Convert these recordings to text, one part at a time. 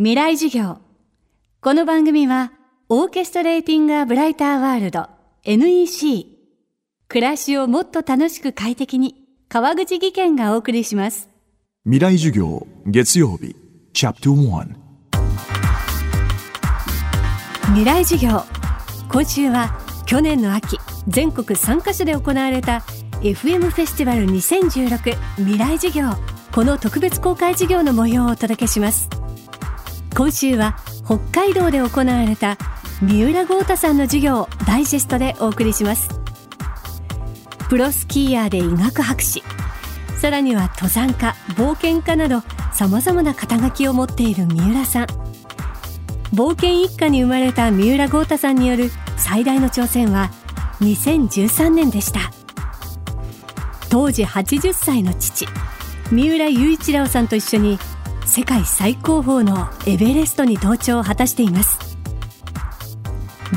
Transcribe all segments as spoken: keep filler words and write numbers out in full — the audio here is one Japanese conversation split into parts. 未来授業。この番組はオーケストレーティングアブライターワールド エヌイーシー 暮らしをもっと楽しく快適に川口義賢がお送りします。未来授業月曜日チャプターいち未来授業。今週は去年の秋全国さんカ所で行われた エフエム フェスティバルにせんじゅうろく未来授業、この特別公開授業の模様をお届けします。今週は北海道で行われた三浦豪太さんの授業をダイジェストでお送りします。プロスキーヤーで医学博士、さらには登山家、冒険家などさまざまな肩書きを持っている三浦さん。冒険一家に生まれた三浦豪太さんによる最大の挑戦はにせんじゅうさんねんでした。当時はちじゅっさいの父、三浦雄一郎さんと一緒に世界最高峰のエベレストに登頂を果たしています。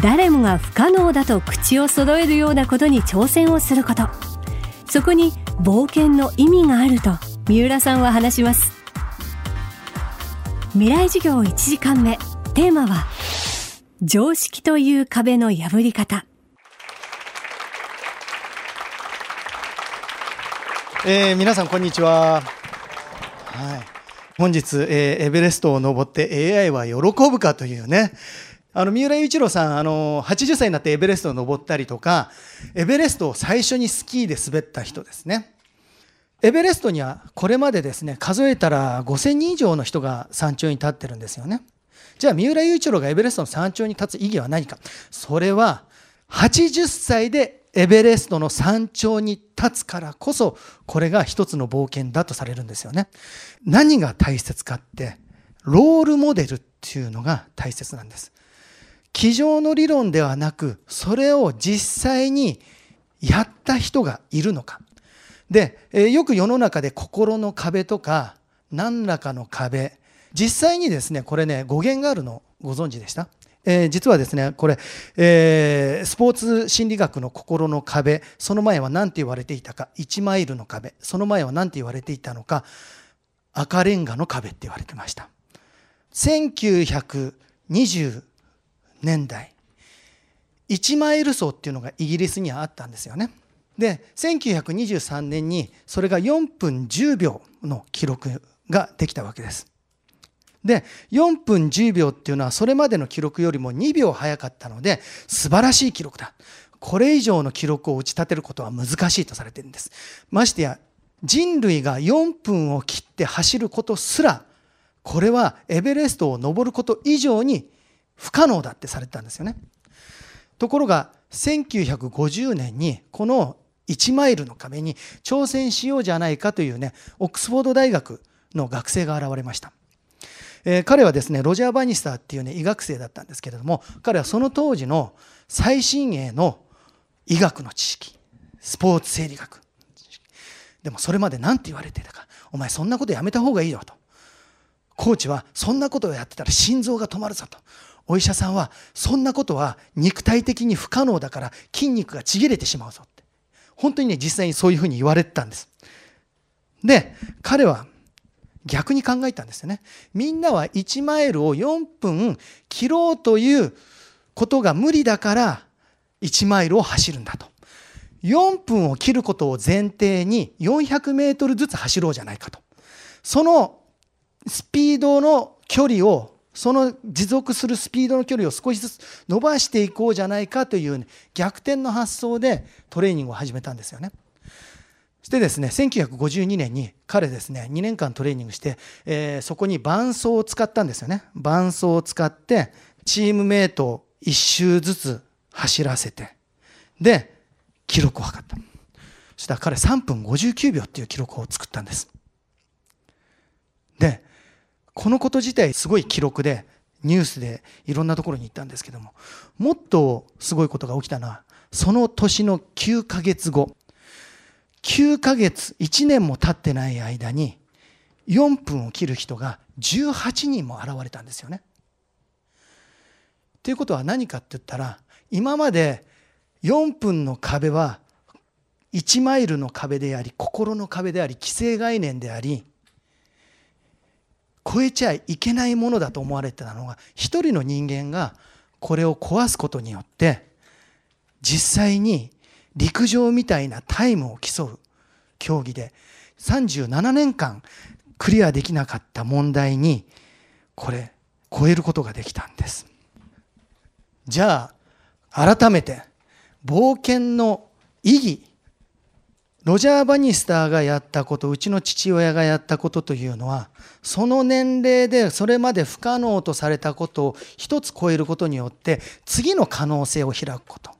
誰もが不可能だと口を揃えるようなことに挑戦をすること、そこに冒険の意味があると三浦さんは話します。未来授業いちじかんめ、テーマは常識という壁の破り方。えー、皆さんこんにちは。はい、本日、えー、エベレストを登って エーアイ は喜ぶかというね、あの三浦雄一郎さん、あのはちじゅっさいになってエベレストを登ったりとか、エベレストを最初にスキーで滑った人ですね。エベレストにはこれまでですね、数えたらごせんにん以上の人が山頂に立ってるんですよね。じゃあ三浦雄一郎がエベレストの山頂に立つ意義は何か。それははちじゅっさいでエベレストの山頂に立つからこそ、これが一つの冒険だとされるんですよね。何が大切かって、ロールモデルっていうのが大切なんです。机上の理論ではなく、それを実際にやった人がいるのか。で、よく世の中で心の壁とか何らかの壁、実際にですね、これね、語源があるのご存知でした？えー、実はですね、これ、えー、スポーツ心理学の心の壁、その前は何て言われていたか、いちマイルの壁、その前は何て言われていたのか、赤レンガの壁って言われてました。せんきゅうひゃくにじゅうねんだい、いちマイル走っていうのがイギリスにはあったんですよね。で、せんきゅうひゃくにじゅうさんねんにそれがよんぷんじゅうびょうの記録ができたわけです。で、よんぷんじゅうびょうっていうのはそれまでの記録よりもにびょう早かったので、素晴らしい記録だ。これ以上の記録を打ち立てることは難しいとされているんです。ましてや人類がよんぷんを切って走ることすら、これはエベレストを登ること以上に不可能だってされてたんですよね。ところがせんきゅうひゃくごじゅうねんにこのいちマイルの壁に挑戦しようじゃないかというね、オックスフォード大学の学生が現れました。えー、彼はですね、ロジャー・バニスターっていうね、医学生だったんですけれども、彼はその当時の最新鋭の医学の知識、スポーツ生理学、でもそれまで何て言われてたか、お前そんなことやめた方がいいよと、コーチはそんなことをやってたら心臓が止まるぞと、お医者さんはそんなことは肉体的に不可能だから筋肉がちぎれてしまうぞって、本当にね、実際にそういうふうに言われてたんです。で、彼は逆に考えたんですよね。みんなはいちマイルをよんぷん切ろうということが無理だからいちマイルを走るんだと。よんぷんを切ることを前提によんひゃくメートルずつ走ろうじゃないかと。そのスピードの距離を、その持続するスピードの距離を少しずつ伸ばしていこうじゃないかという逆転の発想でトレーニングを始めたんですよね。そしてですね、せんきゅうひゃくごじゅうにねんに彼ですね、にねんかんトレーニングして、えー、そこに伴走を使ったんですよね。伴走を使ってチームメートをいっ周ずつ走らせて、で記録を測った。そしたら彼さんぷんごじゅうきゅうびょうっていう記録を作ったんです。で、このこと自体すごい記録で、ニュースでいろんなところに行ったんですけども、もっとすごいことが起きたのは、その年のきゅうかげつご、きゅうかげつ、いちねんも経ってない間によんぷんを切る人がじゅうはちにんも現れたんですよね。ということは何かって言ったら、今までよんぷんの壁はいちマイルの壁であり、心の壁であり、既成概念であり、超えちゃいけないものだと思われてたのが、一人の人間がこれを壊すことによって実際に陸上みたいなタイムを競う競技でさんじゅうななねんかんクリアできなかった問題にこれ超えることができたんです。じゃあ改めて冒険の意義、ロジャー・バニスターがやったこと、うちの父親がやったことというのは、その年齢でそれまで不可能とされたことを一つ超えることによって次の可能性を開くこと、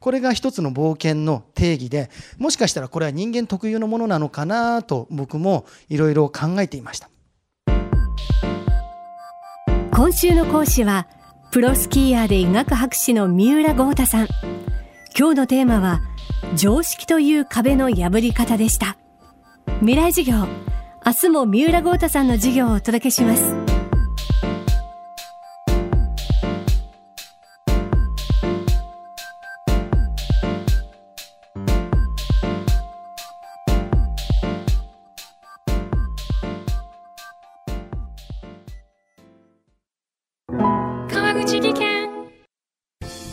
これが一つの冒険の定義で、もしかしたらこれは人間特有のものなのかなと僕もいろいろ考えていました。今週の講師はプロスキーヤーで医学博士の三浦豪太さん。今日のテーマは常識という壁の破り方でした。未来授業、明日も三浦豪太さんの授業をお届けします。川口技研。